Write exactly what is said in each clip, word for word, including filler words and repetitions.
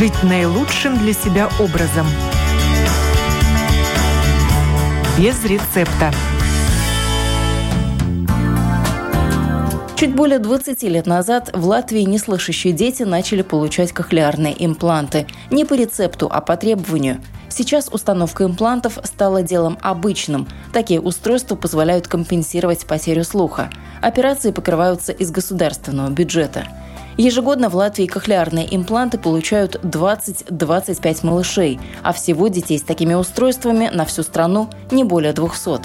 жить наилучшим для себя образом. Без рецепта. Чуть более двадцати лет назад в Латвии неслышащие дети начали получать кохлеарные импланты. Не по рецепту, а по требованию. Сейчас установка имплантов стала делом обычным. Такие устройства позволяют компенсировать потерю слуха. Операции покрываются из государственного бюджета. Ежегодно в Латвии кохлеарные импланты получают двадцать-двадцать пять малышей, а всего детей с такими устройствами на всю страну не более двухсот.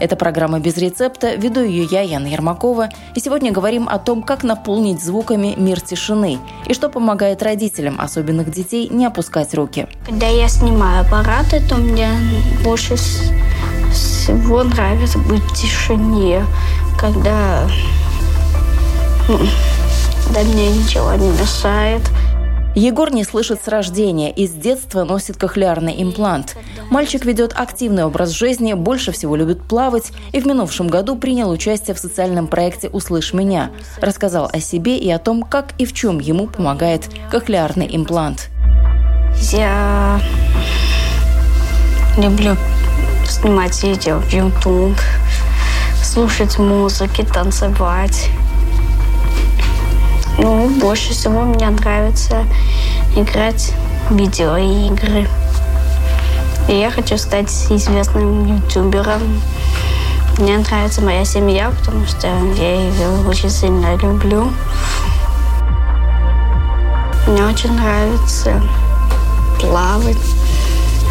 Это программа «Без рецепта», веду ее я, Яна Ермакова, и сегодня говорим о том, как наполнить звуками мир тишины и что помогает родителям особенных детей не опускать руки. Когда я снимаю аппараты, то мне больше всего нравится быть в тишине, когда, ну, когда мне ничего не мешает. Егор не слышит с рождения и с детства носит кохлеарный имплант. Мальчик ведет активный образ жизни, больше всего любит плавать и в минувшем году принял участие в социальном проекте «Услышь меня». Рассказал о себе и о том, как и в чем ему помогает кохлеарный имплант. Я люблю снимать видео в YouTube, слушать музыку, танцевать. Ну, больше всего мне нравится играть в видеоигры. И я хочу стать известным ютубером. Мне нравится моя семья, потому что я ее очень сильно люблю. Мне очень нравится плавать.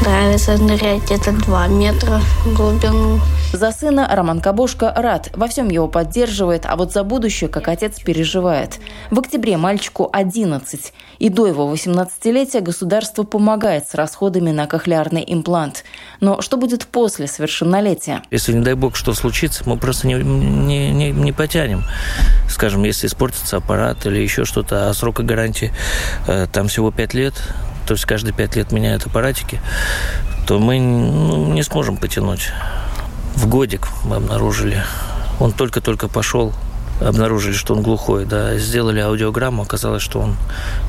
Нравится нырять где-то два метра в глубину. За сына Роман Кабошко рад, во всем его поддерживает, а вот за будущее, как отец, переживает. В октябре мальчику одиннадцать, и до его восемнадцатилетия государство помогает с расходами на кохлеарный имплант. Но что будет после совершеннолетия? Если, не дай бог, что случится, мы просто не, не, не, не потянем. Скажем, если испортится аппарат или еще что-то, а срока гарантии там всего пять лет, то есть каждые пять лет меняют аппаратики, то мы ну, не сможем потянуть. В годик мы обнаружили, он только-только пошел, обнаружили, что он глухой, да, сделали аудиограмму, оказалось, что он,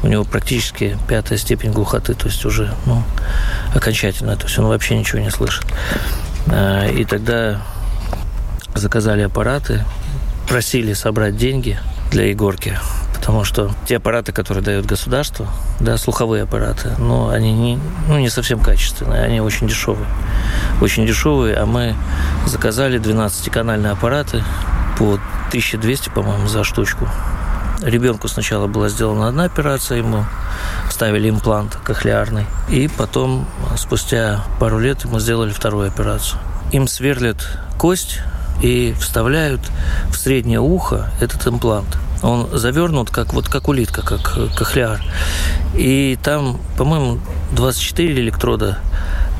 у него практически пятая степень глухоты, то есть уже, ну, окончательная, то есть он вообще ничего не слышит. И тогда заказали аппараты, просили собрать деньги для Егорки, потому что те аппараты, которые дает государство, да, слуховые аппараты, но они не, ну, не совсем качественные, они очень дешевые. Очень дешевые, а мы заказали двенадцатиканальные аппараты по тысяча двести, по-моему, за штучку. Ребенку сначала была сделана одна операция, ему вставили имплант кохлеарный, и потом, спустя пару лет, ему сделали вторую операцию. Им сверлят кость и вставляют в среднее ухо этот имплант. Он завернут, как, вот, как улитка, как кохлеар. И там, по-моему, двадцать четыре электрода,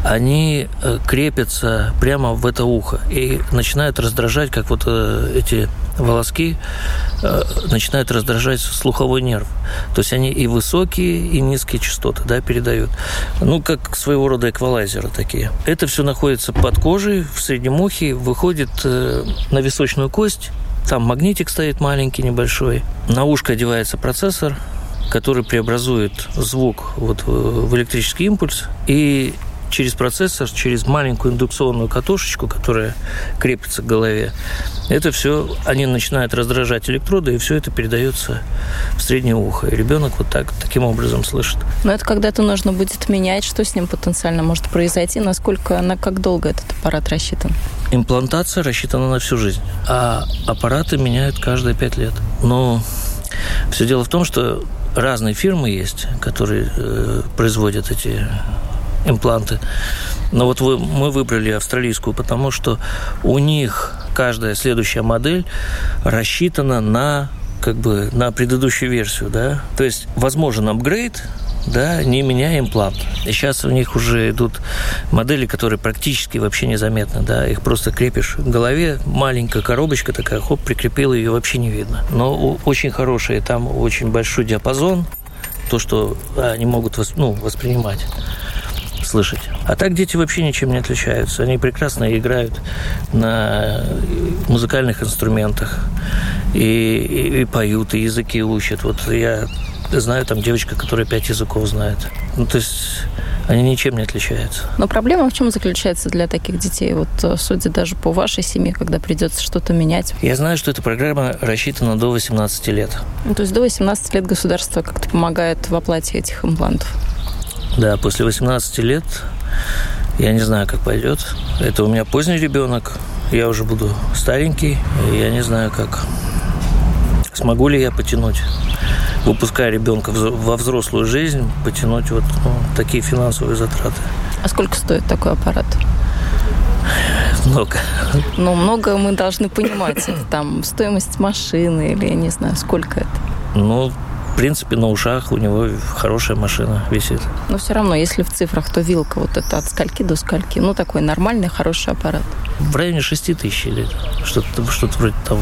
они крепятся прямо в это ухо и начинают раздражать, как вот эти волоски начинают раздражать слуховой нерв. То есть они и высокие, и низкие частоты, да, передают. Ну, как своего рода эквалайзеры такие. Это все находится под кожей, в среднем ухе, выходит на височную кость. Там магнитик стоит маленький, небольшой. На ушко одевается процессор, который преобразует звук вот в электрический импульс. И через процессор, через маленькую индукционную катушечку, которая крепится к голове, это все, они начинают раздражать электроды, и все это передается в среднее ухо. И ребенок вот так, таким образом слышит. Но это когда-то нужно будет менять, что с ним потенциально может произойти, насколько, на как долго этот аппарат рассчитан? Имплантация рассчитана на всю жизнь, а аппараты меняют каждые пять лет. Но все дело в том, что разные фирмы есть, которые э, производят эти импланты. Но вот вы, мы выбрали австралийскую, потому что у них каждая следующая модель рассчитана на, как бы, на предыдущую версию, да. То есть возможен апгрейд, да, не меняя имплант. И сейчас у них уже идут модели, которые практически вообще незаметны, да, их просто крепишь к голове, маленькая коробочка такая, хоп, прикрепила, ее вообще не видно. Но очень хорошие, там очень большой диапазон, то, что они могут, ну, воспринимать, слышать. А так дети вообще ничем не отличаются. Они прекрасно играют на музыкальных инструментах и, и, и поют, и языки учат. Вот я знаю, там девочка, которая пять языков знает. Ну, то есть они ничем не отличаются. Но проблема в чем заключается для таких детей? Вот судя даже по вашей семье, когда придется что-то менять. Я знаю, что эта программа рассчитана до восемнадцати лет. Ну, то есть до восемнадцати лет государство как-то помогает в оплате этих имплантов? Да, после восемнадцати лет я не знаю, как пойдет. Это у меня поздний ребенок, я уже буду старенький, и я не знаю, как. Смогу ли я потянуть, выпуская ребенка во взрослую жизнь, потянуть вот ну, такие финансовые затраты. А сколько стоит такой аппарат? Много. Ну, много мы должны понимать. Это там стоимость машины или я не знаю, сколько это? Ну, в принципе, на ушах у него хорошая машина висит. Но все равно, если в цифрах, то вилка вот это от скольки до скольки. Ну, такой нормальный, хороший аппарат. В районе шести тысяч или что-то, что-то вроде того.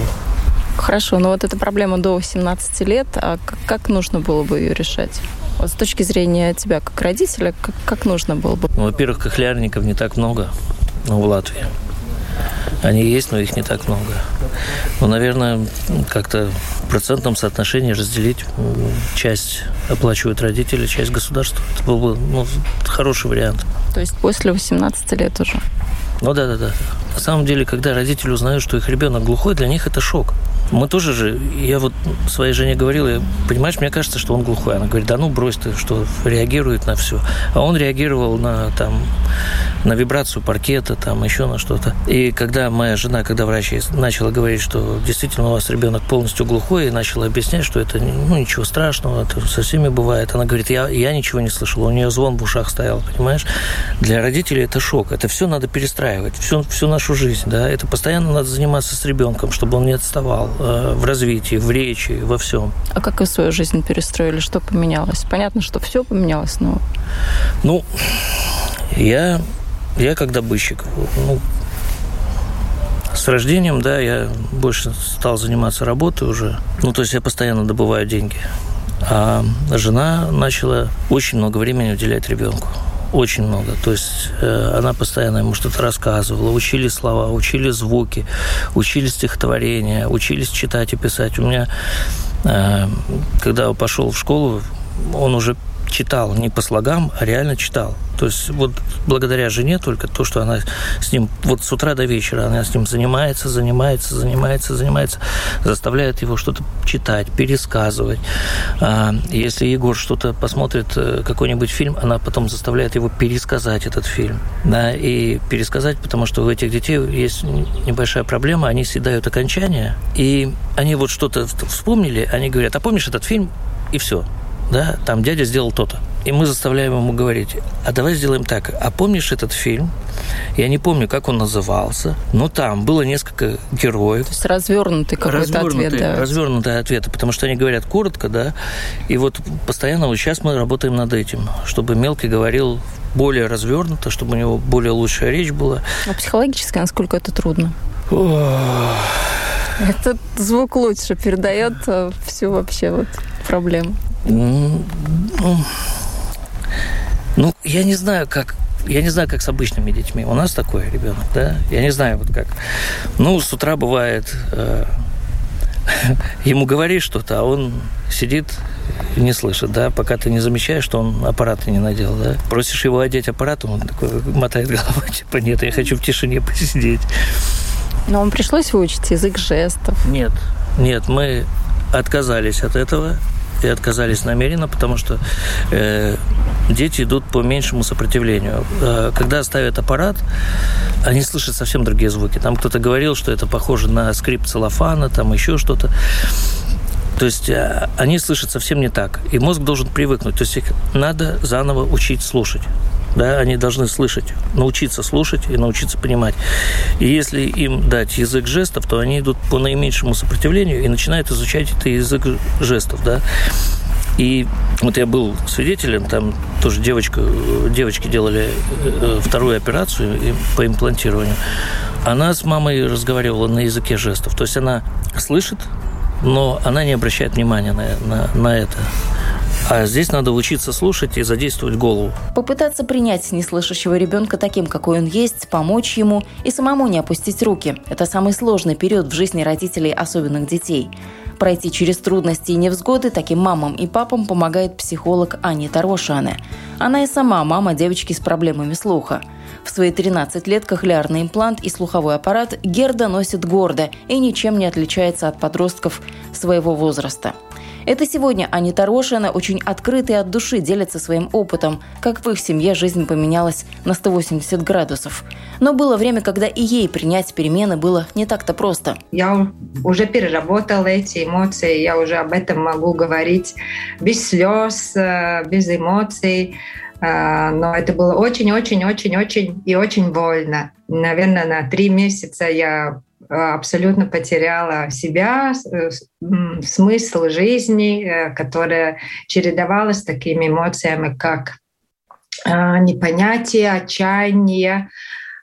Хорошо, но вот эта проблема до восемнадцати лет, а как, как нужно было бы ее решать? Вот с точки зрения тебя, как родителя, как, как нужно было бы? Ну, во-первых, кохлеарников не так много, ну, в Латвии. Они есть, но их не так много. Ну, наверное, как-то в процентном соотношении разделить. Часть оплачивают родители, часть государства. Это был бы ну, хороший вариант. То есть после восемнадцати лет уже? Ну да, да, да. На самом деле, когда родители узнают, что их ребенок глухой, для них это шок. Мы тоже же, я вот своей жене говорил, я, понимаешь, мне кажется, что он глухой. Она говорит, да ну брось ты, что реагирует на все. А он реагировал на, там, на вибрацию паркета, там, еще на что-то. И когда моя жена, когда врач начала говорить, что действительно у вас ребенок полностью глухой, и начала объяснять, что это ну, ничего страшного, это со всеми бывает. Она говорит, я, я ничего не слышала, у нее звон в ушах стоял, понимаешь? Для родителей это шок, это все надо перестраивать, всю, всю нашу жизнь, да, это постоянно надо заниматься с ребенком, чтобы он не отставал в развитии, в речи, во всем. А как вы свою жизнь перестроили? Что поменялось? Понятно, что все поменялось, но... Ну, я, я как добытчик. Ну, с рождением, да, я больше стал заниматься работой уже. Ну, то есть я постоянно добываю деньги. А жена начала очень много времени уделять ребенку. Очень много. То есть э, она постоянно ему что-то рассказывала. Учили слова, учили звуки, учили стихотворения, учились читать и писать. У меня, э, когда пошел в школу, он уже читал не по слогам, а реально читал. То есть вот благодаря жене только то, что она с ним вот с утра до вечера она с ним занимается, занимается, занимается, занимается, заставляет его что-то читать, пересказывать. Если Егор что-то посмотрит, какой-нибудь фильм, она потом заставляет его пересказать этот фильм. Да, и пересказать, потому что у этих детей есть небольшая проблема, они съедают окончания, и они вот что-то вспомнили, они говорят, а помнишь этот фильм? И все. Да, там дядя сделал то-то. И мы заставляем ему говорить, а давай сделаем так, а помнишь этот фильм? Я не помню, как он назывался, но там было несколько героев. То есть развернутый какой-то ответ. Да. Развернутые ответы, потому что они говорят коротко, да, и вот постоянно вот сейчас мы работаем над этим, чтобы мелкий говорил более развернуто, чтобы у него более лучшая речь была. А психологически, насколько это трудно? О-ох. Этот звук лучше передает всю вообще вот проблему. Ну, ну, я не знаю, как я не знаю, как с обычными детьми. У нас такой ребенок, да? Я не знаю, вот как. Ну, с утра бывает, э, ему говоришь что-то, а он сидит и не слышит, да? Пока ты не замечаешь, что он аппараты не надел, да? Просишь его одеть аппарат, он такой мотает головой, типа, нет, я хочу в тишине посидеть. Но вам пришлось выучить язык жестов? Нет, нет, мы отказались от этого. И отказались намеренно, потому что э, дети идут по меньшему сопротивлению. Э, когда ставят аппарат, они слышат совсем другие звуки. Там кто-то говорил, что это похоже на скрип целлофана, там еще что-то. То есть э, они слышат совсем не так. И мозг должен привыкнуть. То есть их надо заново учить слушать. Да, они должны слышать, научиться слушать и научиться понимать. И если им дать язык жестов, то они идут по наименьшему сопротивлению и начинают изучать этот язык жестов, да. И вот я был свидетелем, там тоже девочка, девочки делали вторую операцию по имплантированию. Она с мамой разговаривала на языке жестов. То есть она слышит, но она не обращает внимания на, на, на это. А здесь надо учиться слушать и задействовать голову. Попытаться принять неслышащего ребенка таким, какой он есть, помочь ему и самому не опустить руки. Это самый сложный период в жизни родителей особенных детей. Пройти через трудности и невзгоды таким мамам и папам помогает психолог Анита Рошане. Она и сама мама девочки с проблемами слуха. В свои тринадцать лет кохлеарный имплант и слуховой аппарат Герда носит гордо и ничем не отличается от подростков своего возраста. Это сегодня Анита Рошана очень открыто и от души делится своим опытом, как в их семье жизнь поменялась на сто восемьдесят градусов. Но было время, когда и ей принять перемены было не так-то просто. Я уже переработала эти эмоции, я уже об этом могу говорить без слез, без эмоций. Но это было очень-очень-очень-очень и очень больно. Наверное, на три месяца я абсолютно потеряла себя, смысл жизни, которая чередовалась с такими эмоциями, как непонятие, отчаяние,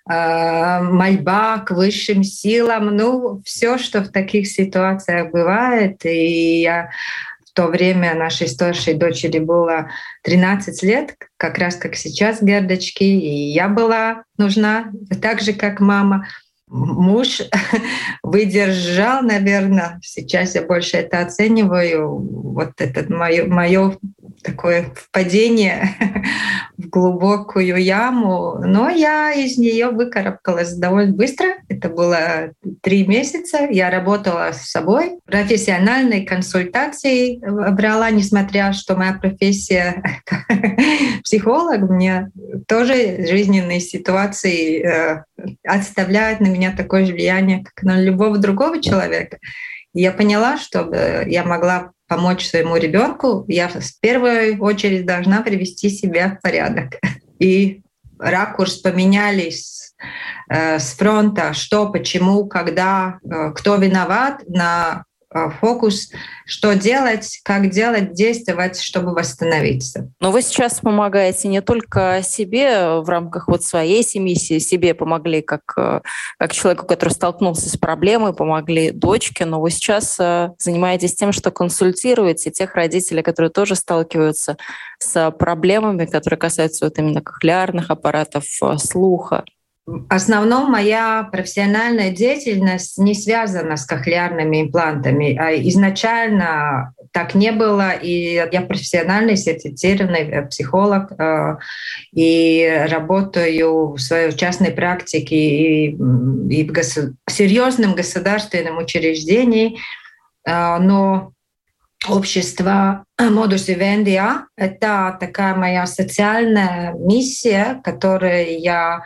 мольба к высшим силам. Ну, все, что в таких ситуациях бывает. И я в то время нашей старшей дочери было тринадцать лет, как раз как сейчас Гердочки, и я была нужна, так же, как мама. Муж выдержал, наверное, сейчас я больше это оцениваю, вот это моё такое впадение в глубокую яму, но я из нее выкарабкалась довольно быстро. Это было три месяца. Я работала с собой, профессиональные консультации брала, несмотря что моя профессия психолог, мне тоже жизненные ситуации э, отставляют на меня такое же влияние, как на любого другого человека. И я поняла, что я могла помочь своему ребенку, я в первую очередь должна привести себя в порядок. И ракурс поменялись э, с фронта, что, почему, когда, э, кто виноват, на э, фокус, что делать, как делать, действовать, чтобы восстановиться. Но вы сейчас помогаете не только себе в рамках вот своей семьи, себе помогли как, как человеку, который столкнулся с проблемой, помогли дочке, но вы сейчас занимаетесь тем, что консультируете тех родителей, которые тоже сталкиваются с проблемами, которые касаются вот именно кохлеарных аппаратов, слуха. В основном моя профессиональная деятельность не связана с кохлеарными имплантами. Изначально так не было, и я профессиональный сертифицированный психолог, и работаю в своей частной практике и в госу- серьезном государственном учреждении, но общество «Модуль» — это такая моя социальная миссия, которую я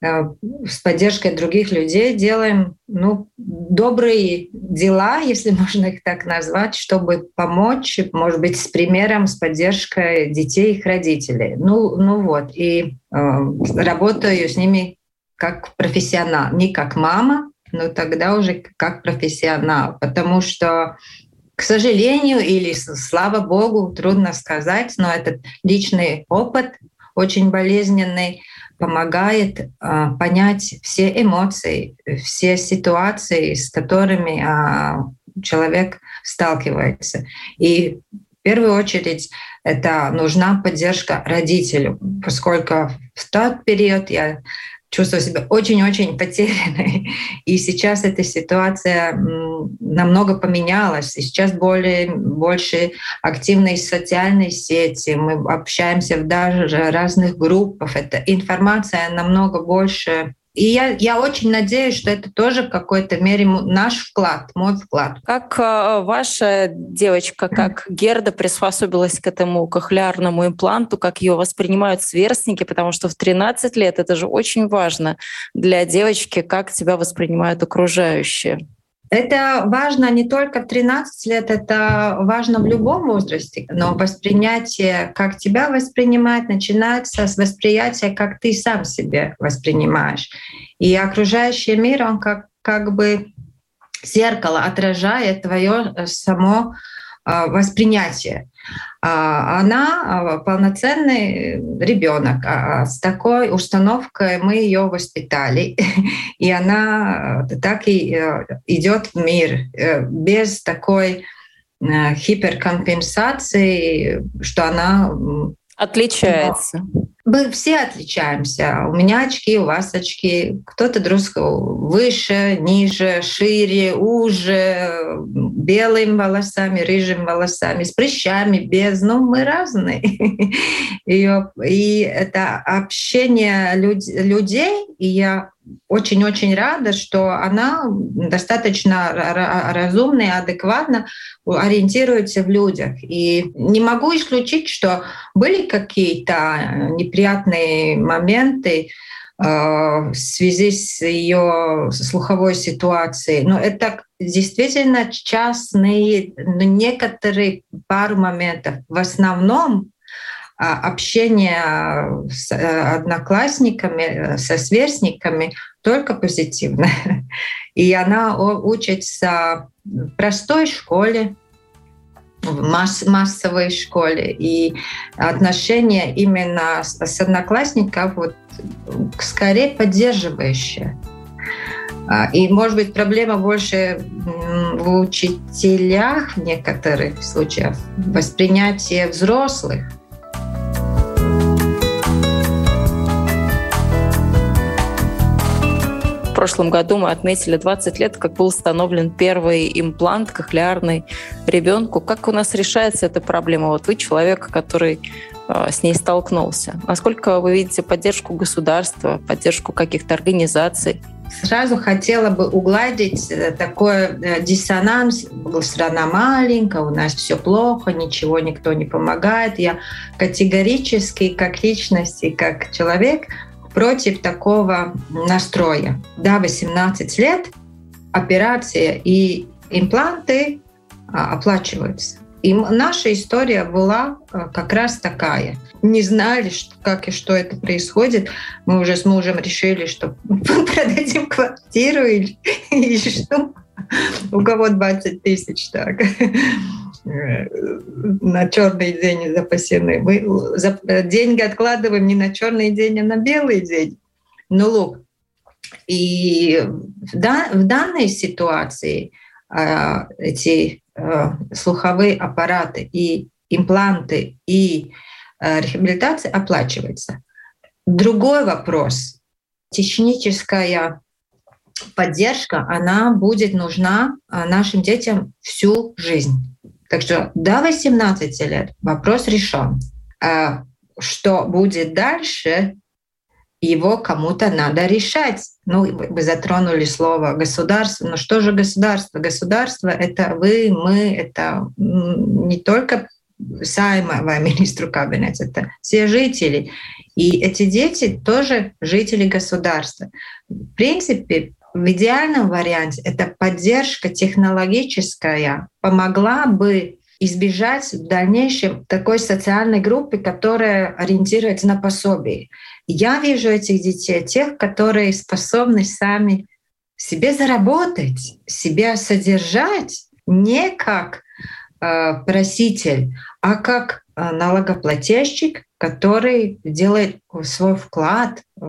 с поддержкой других людей делаем, ну, добрые дела, если можно их так назвать, чтобы помочь, может быть, с примером, с поддержкой детей и их родителей. Ну, ну вот, и э, работаю с ними как профессионал, не как мама, но тогда уже как профессионал, потому что, к сожалению, или слава богу, трудно сказать, но этот личный опыт очень болезненный, помогает э, понять все эмоции, все ситуации, с которыми э, человек сталкивается. И в первую очередь это нужна поддержка родителю, поскольку в тот период я чувствовала себя очень-очень потерянной. И сейчас эта ситуация м, намного поменялась. И сейчас более, больше активные социальные сети. Мы общаемся в даже разных группах. Эта информация намного больше. И я, я очень надеюсь, что это тоже в какой-то мере наш вклад, мой вклад. Как ваша девочка, как Герда приспособилась к этому кохлеарному импланту, как ее воспринимают сверстники, потому что в тринадцать лет это же очень важно для девочки, как тебя воспринимают окружающие. Это важно не только в тринадцать лет, это важно в любом возрасте. Но воспринятие, как тебя воспринимают, начинается с восприятия, как ты сам себя воспринимаешь. И окружающий мир, он как, как бы зеркало отражает твое само восприятие. Она полноценный ребенок. С такой установкой мы ее воспитали, и она так и идет в мир без такой гиперкомпенсации, что она отличается? Да. Мы все отличаемся. У меня очки, у вас очки. Кто-то друг выше, ниже, шире, уже, белыми волосами, рыжими волосами, с прыщами, без. Ну, мы разные. И это общение людей, и я очень-очень рада, что она достаточно разумна и адекватно ориентируется в людях. И не могу исключить, что были какие-то неприятные моменты э, в связи с ее слуховой ситуацией. Но это действительно частные, но некоторые пару моментов. В основном общение с одноклассниками, со сверстниками только позитивное. И она учится в простой школе, в масс- массовой школе. И отношения именно с одноклассниками вот, скорее поддерживающие. И, может быть, проблема больше в учителях в некоторых случаях, воспринятие взрослых. В прошлом году мы отметили двадцать лет, как был установлен первый имплант кохлеарный ребенку. Как у нас решается эта проблема? Вот вы человек, который э, с ней столкнулся. Насколько вы видите поддержку государства, поддержку каких-то организаций? Сразу хотела бы угладить такой диссонанс. Страна маленькая, у нас все плохо, ничего никто не помогает. Я категорически, как личность и как человек, против такого настроя. До восемнадцати лет операция и импланты оплачиваются. И наша история была как раз такая. Не знали, как и что это происходит. Мы уже с мужем решили, что продадим квартиру или, или что. У кого двадцать тысяч так. На черный день запасены. Мы деньги откладываем не на черный день, а на белый день. Ну, лук. И в данной ситуации эти слуховые аппараты и импланты и рехабилитация оплачиваются. Другой вопрос. Техническая поддержка, она будет нужна нашим детям всю жизнь. Так что до восемнадцати лет вопрос решен. А что будет дальше, его кому-то надо решать. Ну, вы затронули слово «государство». Но что же государство? Государство — это вы, мы, это не только саймовая министру кабинета, это все жители. И эти дети тоже жители государства. В принципе, в идеальном варианте эта поддержка технологическая помогла бы избежать в дальнейшем такой социальной группы, которая ориентируется на пособие. Я вижу этих детей, тех, которые способны сами себе заработать, себя содержать не как э, проситель, а как э, налогоплательщик, который делает свой вклад э,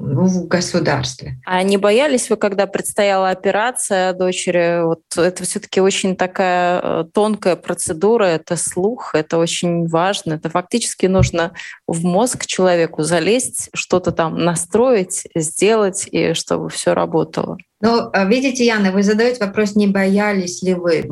в государстве. А не боялись вы, когда предстояла операция дочери? Вот это все-таки очень такая тонкая процедура, это слух, это очень важно. Это фактически нужно в мозг человеку залезть, что-то там настроить, сделать, и чтобы все работало. Ну, видите, Яна, вы задаете вопрос, не боялись ли вы?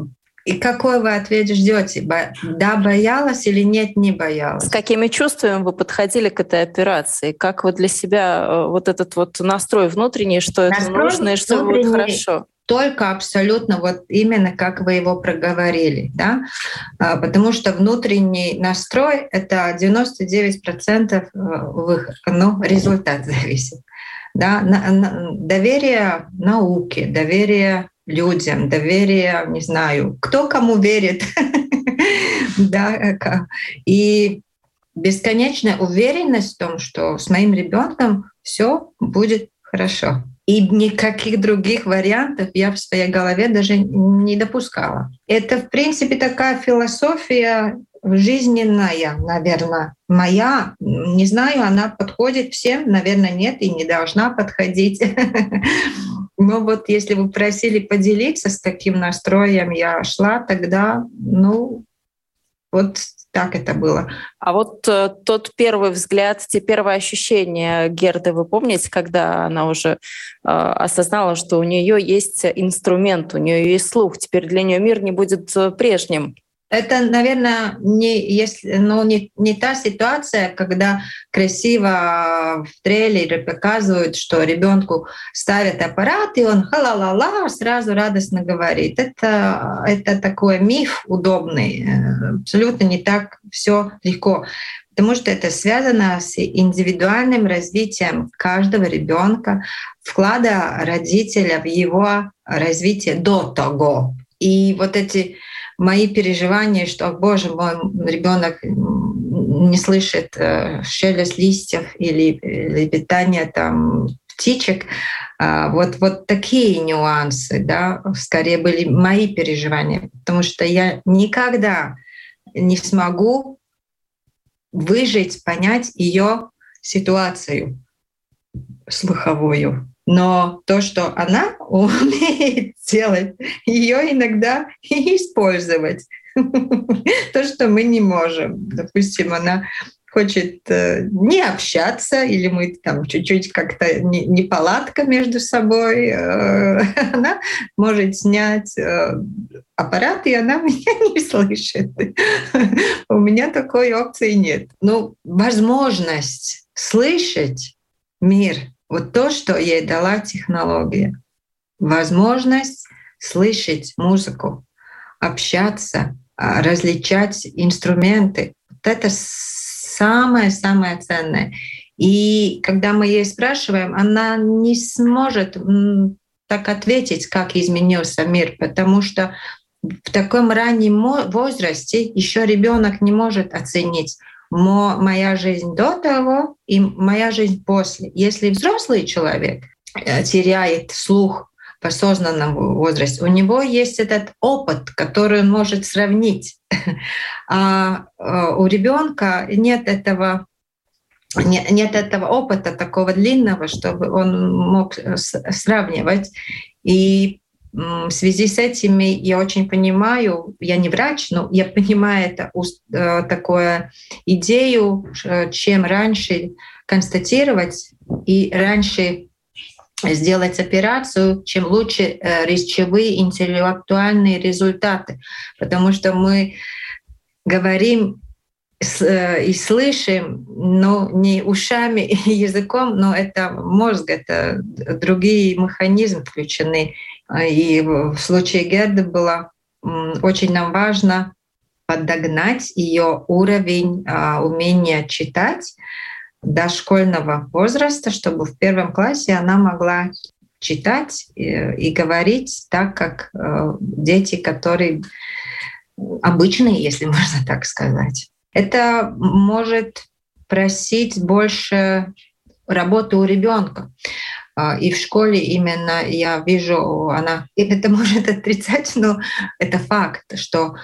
И какой вы ответ ждете? Бо... Да, боялась или нет, не боялась? С какими чувствами вы подходили к этой операции? Как вы для себя вот этот вот настрой внутренний, что настрой это нужно и что будет хорошо? Только абсолютно вот именно как вы его проговорили, да? Потому что внутренний настрой — это девяносто девять процентов выход, ну, результат зависит. Да? Доверие науке, доверие людям, доверие, не знаю, кто кому верит. Да. И бесконечная уверенность в том, что с моим ребенком все будет хорошо. И никаких других вариантов я в своей голове даже не допускала. Это, в принципе, такая философия жизненная, наверное, моя. Не знаю, она подходит всем, наверное, нет, и не должна подходить. Но вот если вы просили поделиться с таким настроем, я шла тогда, ну, вот Так это было. А вот э, тот первый взгляд, те первые ощущения Герды, вы помните, когда она уже э, осознала, что у нее есть инструмент, у нее есть слух, теперь для нее мир не будет прежним? Это, наверное, не, если, ну, не, не та ситуация, когда красиво в трейлере показывают, что ребенку ставят аппарат, и он ха-ла-ла-ла, сразу радостно говорит. Это, это такой миф удобный. Абсолютно не так все легко. Потому что это связано с индивидуальным развитием каждого ребенка, вклада родителя в его развитие до того. И вот эти мои переживания, что, боже мой, ребенок не слышит шелест листьев или лепетание там птичек, вот, вот такие нюансы, да, скорее были мои переживания, потому что я никогда не смогу выжить, понять ее ситуацию слуховую. Но то, что она умеет делать, ее иногда и использовать. То, что мы не можем. Допустим, она хочет не общаться, или мы там чуть-чуть как-то неполадка между собой. Она может снять аппарат, и она меня не слышит. У меня такой опции нет. Ну, возможность слышать мир. Вот то, что ей дала технология. Возможность слышать музыку, общаться, различать инструменты. Вот это самое-самое ценное. И когда мы ей спрашиваем, она не сможет так ответить, как изменился мир, потому что в таком раннем возрасте еще ребенок не может оценить, моя жизнь до того и моя жизнь после. Если взрослый человек теряет слух в осознанном возрасте, у него есть этот опыт, который он может сравнить. А у ребенка нет этого, нет этого опыта такого длинного, чтобы он мог сравнивать. И в связи с этим я очень понимаю, я не врач, но я понимаю это, такую идею, чем раньше констатировать и раньше сделать операцию, чем лучше речевые интеллектуальные результаты. Потому что мы говорим и слышим, но не ушами и языком, но это мозг, это другие механизмы включены. И в случае Герды было очень нам важно подогнать ее уровень а, умения читать до школьного возраста, чтобы в первом классе она могла читать и, и говорить так, как а, дети, которые обычные, если можно так сказать. Это может просить больше работы у ребенка. И в школе именно я вижу, она, это может отрицать, но это факт, что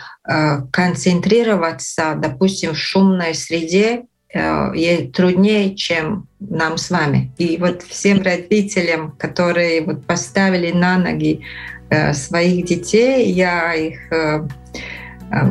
концентрироваться, допустим, в шумной среде ей труднее, чем нам с вами. И вот всем родителям, которые вот поставили на ноги своих детей, я их,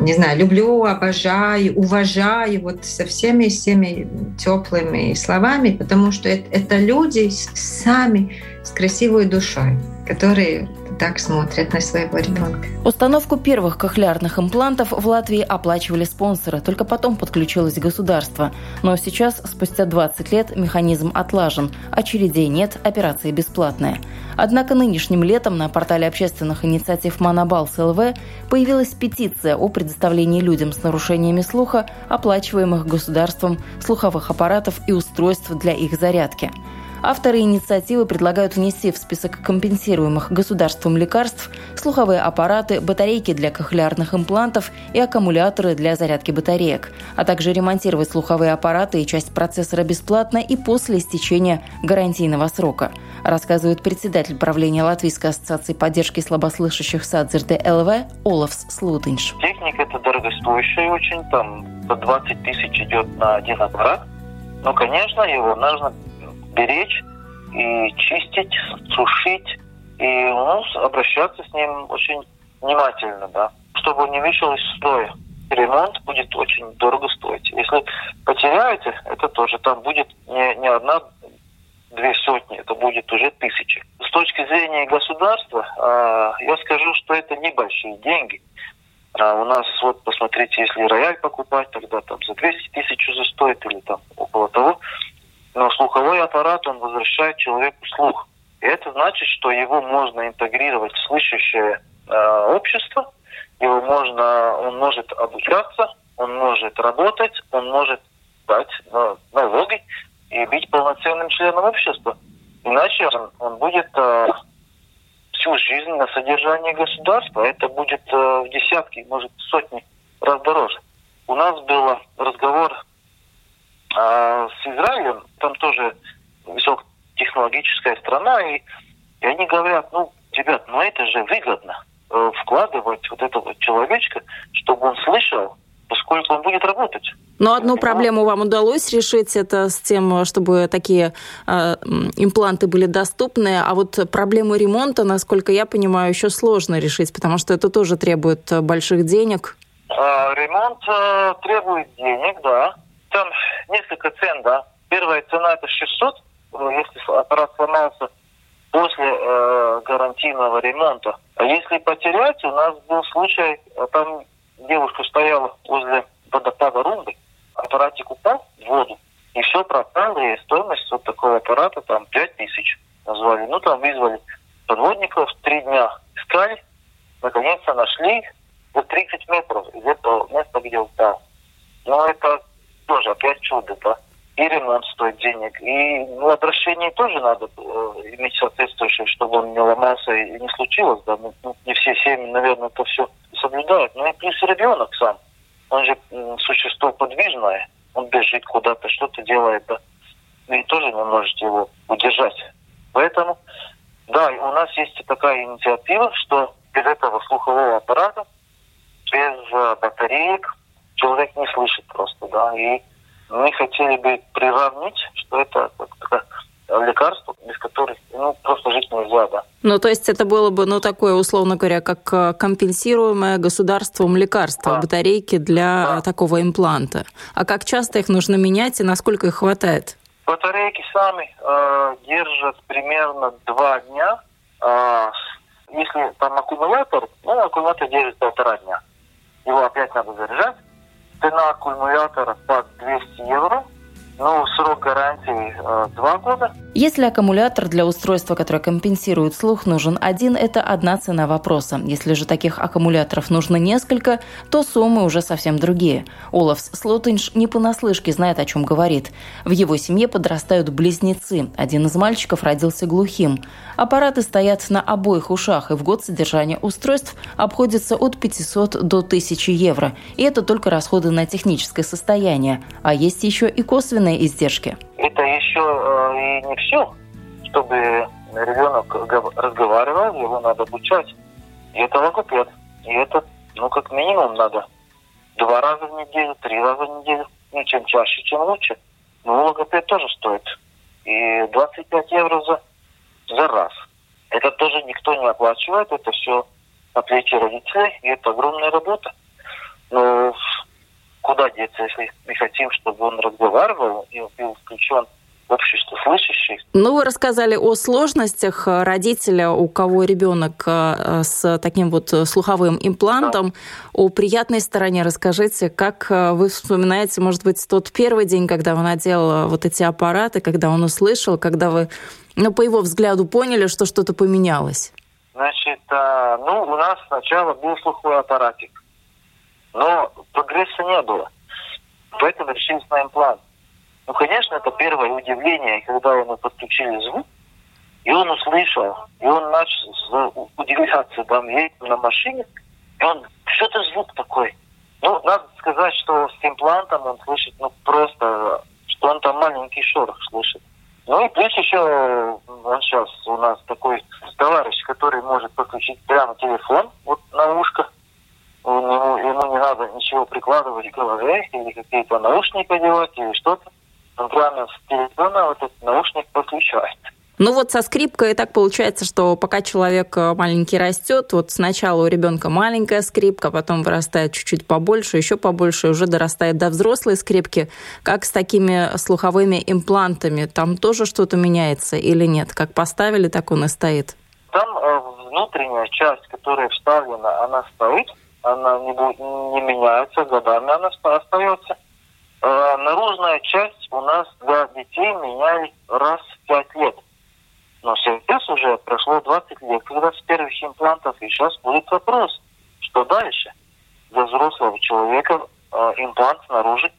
не знаю, люблю, обожаю, уважаю вот со всеми всеми теплыми словами, потому что это, это люди сами с красивой душой, которые так смотрят на своего ребенка. Установку первых кохлеарных имплантов в Латвии оплачивали спонсоры, только потом подключилось государство. Но сейчас, спустя двадцать лет, механизм отлажен, очередей нет, операции бесплатные. Однако нынешним летом на портале общественных инициатив Manabalss точка эл вэ появилась петиция о предоставлении людям с нарушениями слуха оплачиваемых государством слуховых аппаратов и устройств для их зарядки. Авторы инициативы предлагают внести в список компенсируемых государством лекарств слуховые аппараты, батарейки для кохлеарных имплантов и аккумуляторы для зарядки батареек, а также ремонтировать слуховые аппараты и часть процессора бесплатно и после истечения гарантийного срока, рассказывает председатель правления Латвийской ассоциации поддержки слабослышащих САДЗРД ЛВ Олафс Слутыньш. Техника это дорогостоящая очень, там по двадцать тысяч идет на один аппарат, но, конечно, его нужно беречь и чистить, сушить, и ну, обращаться с ним очень внимательно, да, чтобы он не вышел из строя. ремонт будет очень дорого стоить. Если потеряете, это тоже там будет не, не одна, две сотни, это будет уже тысячи. С точки зрения государства, э, я скажу, что это небольшие деньги. А у нас, вот, посмотрите, если рояль покупать, тогда там за двести тысяч уже стоит или там около того. Но слуховой аппарат, он возвращает человеку слух. И это значит, что его можно интегрировать в слышащее э, общество, его можно, он может обучаться, он может работать, он может дать ну, налоги и быть полноценным членом общества. Иначе он, он будет э, всю жизнь на содержании государства. Это будет э, в десятки, может, сотни раз дороже. У нас был разговор э, с Израилем, там тоже высокотехнологическая страна, и, и они говорят, ну, ребят, ну это же выгодно. Вкладывать вот этого человечка, чтобы он слышал, поскольку он будет работать. Но одну проблему вам удалось решить, это с тем, чтобы такие э, импланты были доступны, а вот проблему ремонта, насколько я понимаю, еще сложно решить, потому что это тоже требует больших денег. Э, ремонт э, требует денег, да. Там несколько цен, да. Первая цена это шестьсот, если аппарат сломался после э, гарантийного ремонта. А если потерять, у нас был случай, там девушка стояла возле водопада Румбы, аппаратик упал в воду, и все пропало, и стоимость вот такого аппарата там пять тысяч назвали. Ну, там вызвали подводников, три дня искали, наконец-то нашли за тридцать метров, где-то место, где упал. Но это тоже опять чудо, да. И ремонт стоит денег. И ну, обращение тоже надо э, иметь соответствующее, чтобы он не ломался и не случилось. Да? Ну, не все семьи, наверное, это все соблюдают. Ну и плюс ребенок сам. Он же м, существо подвижное. Он бежит куда-то, что-то делает. Да? И тоже не можете его удержать. Поэтому, да, у нас есть такая инициатива, что без этого слухового аппарата, без э, батареек человек не слышит просто. Да? И мы хотели бы приравнить, что это лекарство, без которых ну, просто жить нельзя, да. Ну, то есть это было бы, ну, такое, условно говоря, как компенсируемое государством лекарство, да. Батарейки для да. такого импланта. А как часто их нужно менять и насколько их хватает? Батарейки сами э, держат примерно два дня. Э, если там аккумулятор, ну, аккумулятор держит полтора дня. Его опять надо заряжать. Цена аккумулятора под двести евро, но срок гарантии э, два года. Если аккумулятор для устройства, которое компенсирует слух, нужен один, это одна цена вопроса. Если же таких аккумуляторов нужно несколько, то суммы уже совсем другие. Олафс Слутыньш не понаслышке знает, о чем говорит. В его семье подрастают близнецы. Один из мальчиков родился глухим. Аппараты стоят на обоих ушах, и в год содержание устройств обходится от пятисот до тысячи евро. И это только расходы на техническое состояние. А есть еще и косвенные издержки. Это еще э, и не все. Чтобы ребенок разговаривал, его надо обучать. И это логопед. И это, ну, как минимум, надо два раза в неделю, три раза в неделю. Ну, чем чаще, чем лучше. Но логопед тоже стоит. И двадцать пять евро за, за раз. Это тоже никто не оплачивает. Это все на плечи родителей. И это огромная работа. Но куда деться, если мы хотим, чтобы он разговаривал и был включен в общество слышащих? Ну, вы рассказали о сложностях родителя, у кого ребенок с таким вот слуховым имплантом. Да. О приятной стороне расскажите, как вы вспоминаете, может быть, тот первый день, когда он надел вот эти аппараты, когда он услышал, когда вы, ну, по его взгляду поняли, что что-то поменялось? Значит, ну, у нас сначала был слуховой аппаратик. Но прогресса не было. Поэтому решились на имплант. Ну, конечно, это первое удивление, когда ему подключили звук, и он услышал, и он начал удивляться, там, едет на машине, и он, что это звук такой? Ну, надо сказать, что с имплантом он слышит, ну, просто, что он там маленький шорох слышит. Ну, и плюс еще, он сейчас у нас такой товарищ, который может подключить прямо телефон, вот на ушко. Ему, ему не надо ничего прикладывать к голове или какие-то наушники делать или что-то. Он прямо с телефона вот этот наушник подключает. Ну вот со скрипкой и так получается, что пока человек маленький растет, вот сначала у ребенка маленькая скрипка, потом вырастает чуть-чуть побольше, еще побольше, уже дорастает до взрослой скрипки. Как с такими слуховыми имплантами? Там тоже что-то меняется или нет? Как поставили, так он и стоит. Там внутренняя часть, которая вставлена, она стоит, она не, не меняется, годами она остается. А наружная часть у нас для детей меняли раз в пять лет. Но сейчас уже прошло двадцать лет, когда с первых имплантов, и сейчас будет вопрос, что дальше. Для взрослого человека э, имплант снаружи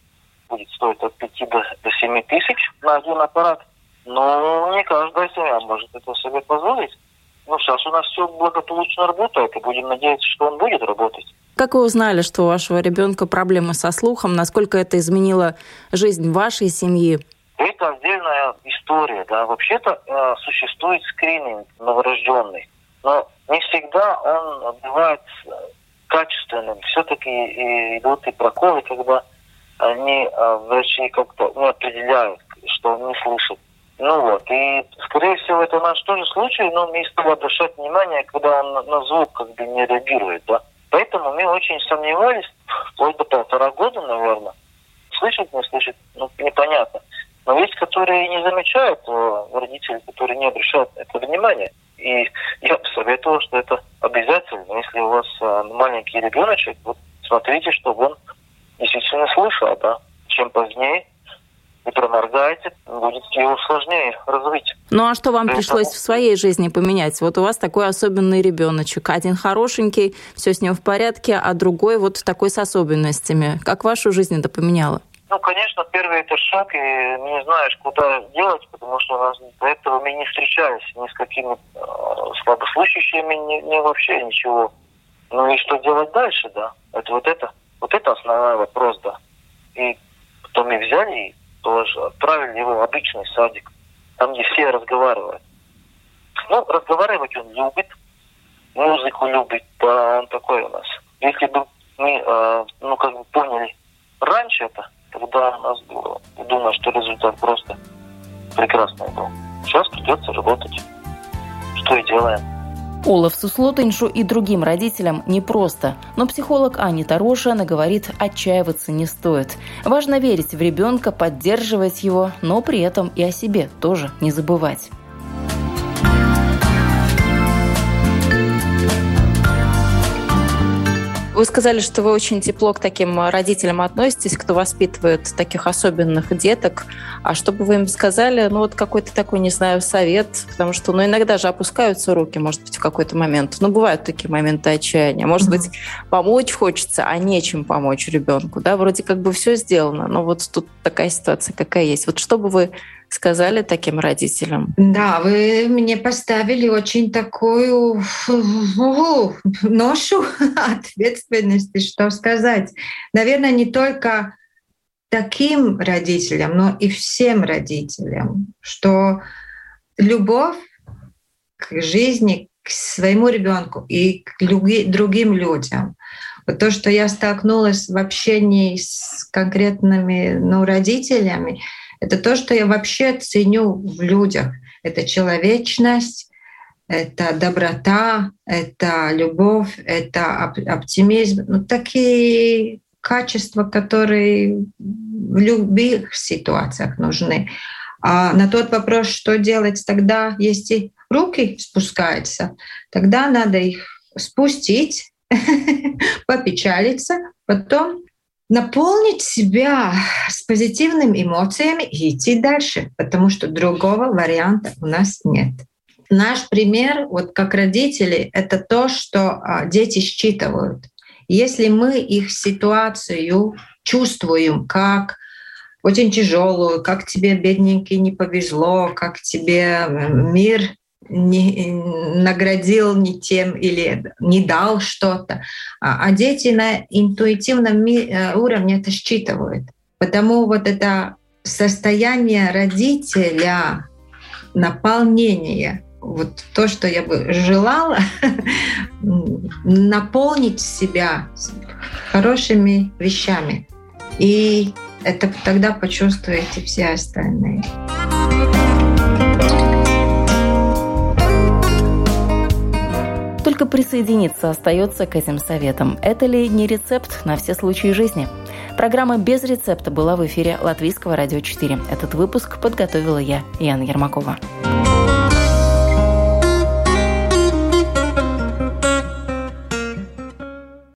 будет стоить от пяти до семи тысяч на один аппарат. Но не каждая семья может это себе позволить. Но сейчас у нас все благополучно работает, и будем надеяться, что он будет работать. Как вы узнали, что у вашего ребенка проблемы со слухом? Насколько это изменило жизнь вашей семьи? Это отдельная история, да. Вообще-то э, существует скрининг новорожденный, но не всегда он бывает качественным. Все-таки и идут и проколы, когда они э, врачи как-то не определяют, что он не слышит. Ну вот, и скорее всего это наш тоже случай, но мы из того обращать внимание, когда он на звук как бы не реагирует, да. Поэтому мы очень сомневались, вплоть до полтора года, наверное. Слышит, не слышит, ну непонятно. Но есть, которые не замечают, родители, которые не обращают это внимание. И я бы советовал, что это обязательно. Если у вас маленький ребеночек, вот смотрите, чтобы он действительно слышал, да. Чем позднее вы проморгаете, будет его сложнее развить. Ну а что вам Поэтому... пришлось в своей жизни поменять? Вот у вас такой особенный ребеночек. Один хорошенький, все с ним в порядке, а другой вот такой с особенностями. Как вашу жизнь это поменяло? Ну, конечно, первый это шаг, и не знаешь, куда делать, потому что у нас до этого мы не встречались ни с какими э, слабослышащими, ни, ни вообще ничего. Ну и что делать дальше, да? Это вот это, вот это основной вопрос, да. И потом мы взяли и тоже отправили его в обычный садик, там где все разговаривают. Ну, разговаривать он любит, музыку любит, да, он такой у нас. Если бы мы, э, ну, как бы поняли раньше это, когда у нас было, думаю, что результат просто прекрасный был. Сейчас придется работать. Что и делаем. Олафсу Слутыньшу и другим родителям непросто, но психолог Анита Рошане говорит, отчаиваться не стоит. Важно верить в ребенка, поддерживать его, но при этом и о себе тоже не забывать. Вы сказали, что вы очень тепло к таким родителям относитесь, кто воспитывает таких особенных деток. А что бы вы им сказали? Ну, вот какой-то такой, не знаю, совет. Потому что, ну, иногда же опускаются руки, может быть, в какой-то момент. Ну, бывают такие моменты отчаяния. Может быть, помочь хочется, а нечем помочь ребенку. Да, вроде как бы все сделано, но вот тут такая ситуация, какая есть. Вот что бы вы сказали таким родителям? Да, вы мне поставили очень такую угу, ношу ответственности, что сказать. Наверное, не только таким родителям, но и всем родителям, что любовь к жизни, к своему ребенку и к другим людям. Вот то, что я столкнулась в общении с конкретными, ну, родителями, это то, что я вообще ценю в людях. Это человечность, это доброта, это любовь, это оптимизм. Ну, такие качества, которые в любых ситуациях нужны. А на тот вопрос, что делать тогда, если руки спускаются, тогда надо их спустить, попечалиться, потом наполнить себя с позитивными эмоциями и идти дальше, потому что другого варианта у нас нет. Наш пример, вот как родители, это то, что дети считывают. Если мы их ситуацию чувствуем как очень тяжелую, как тебе, бедненький, не повезло, как тебе мир не наградил не тем или не дал что-то. А дети на интуитивном уровне это считывают. Потому вот это состояние родителя, наполнение, вот то, что я бы желала, наполнить себя хорошими вещами. И это тогда почувствуете все остальные. Только присоединиться остается к этим советам. Это ли не рецепт на все случаи жизни? Программа «Без рецепта» была в эфире Латвийского радио четыре. Этот выпуск подготовила я, Яна Ермакова.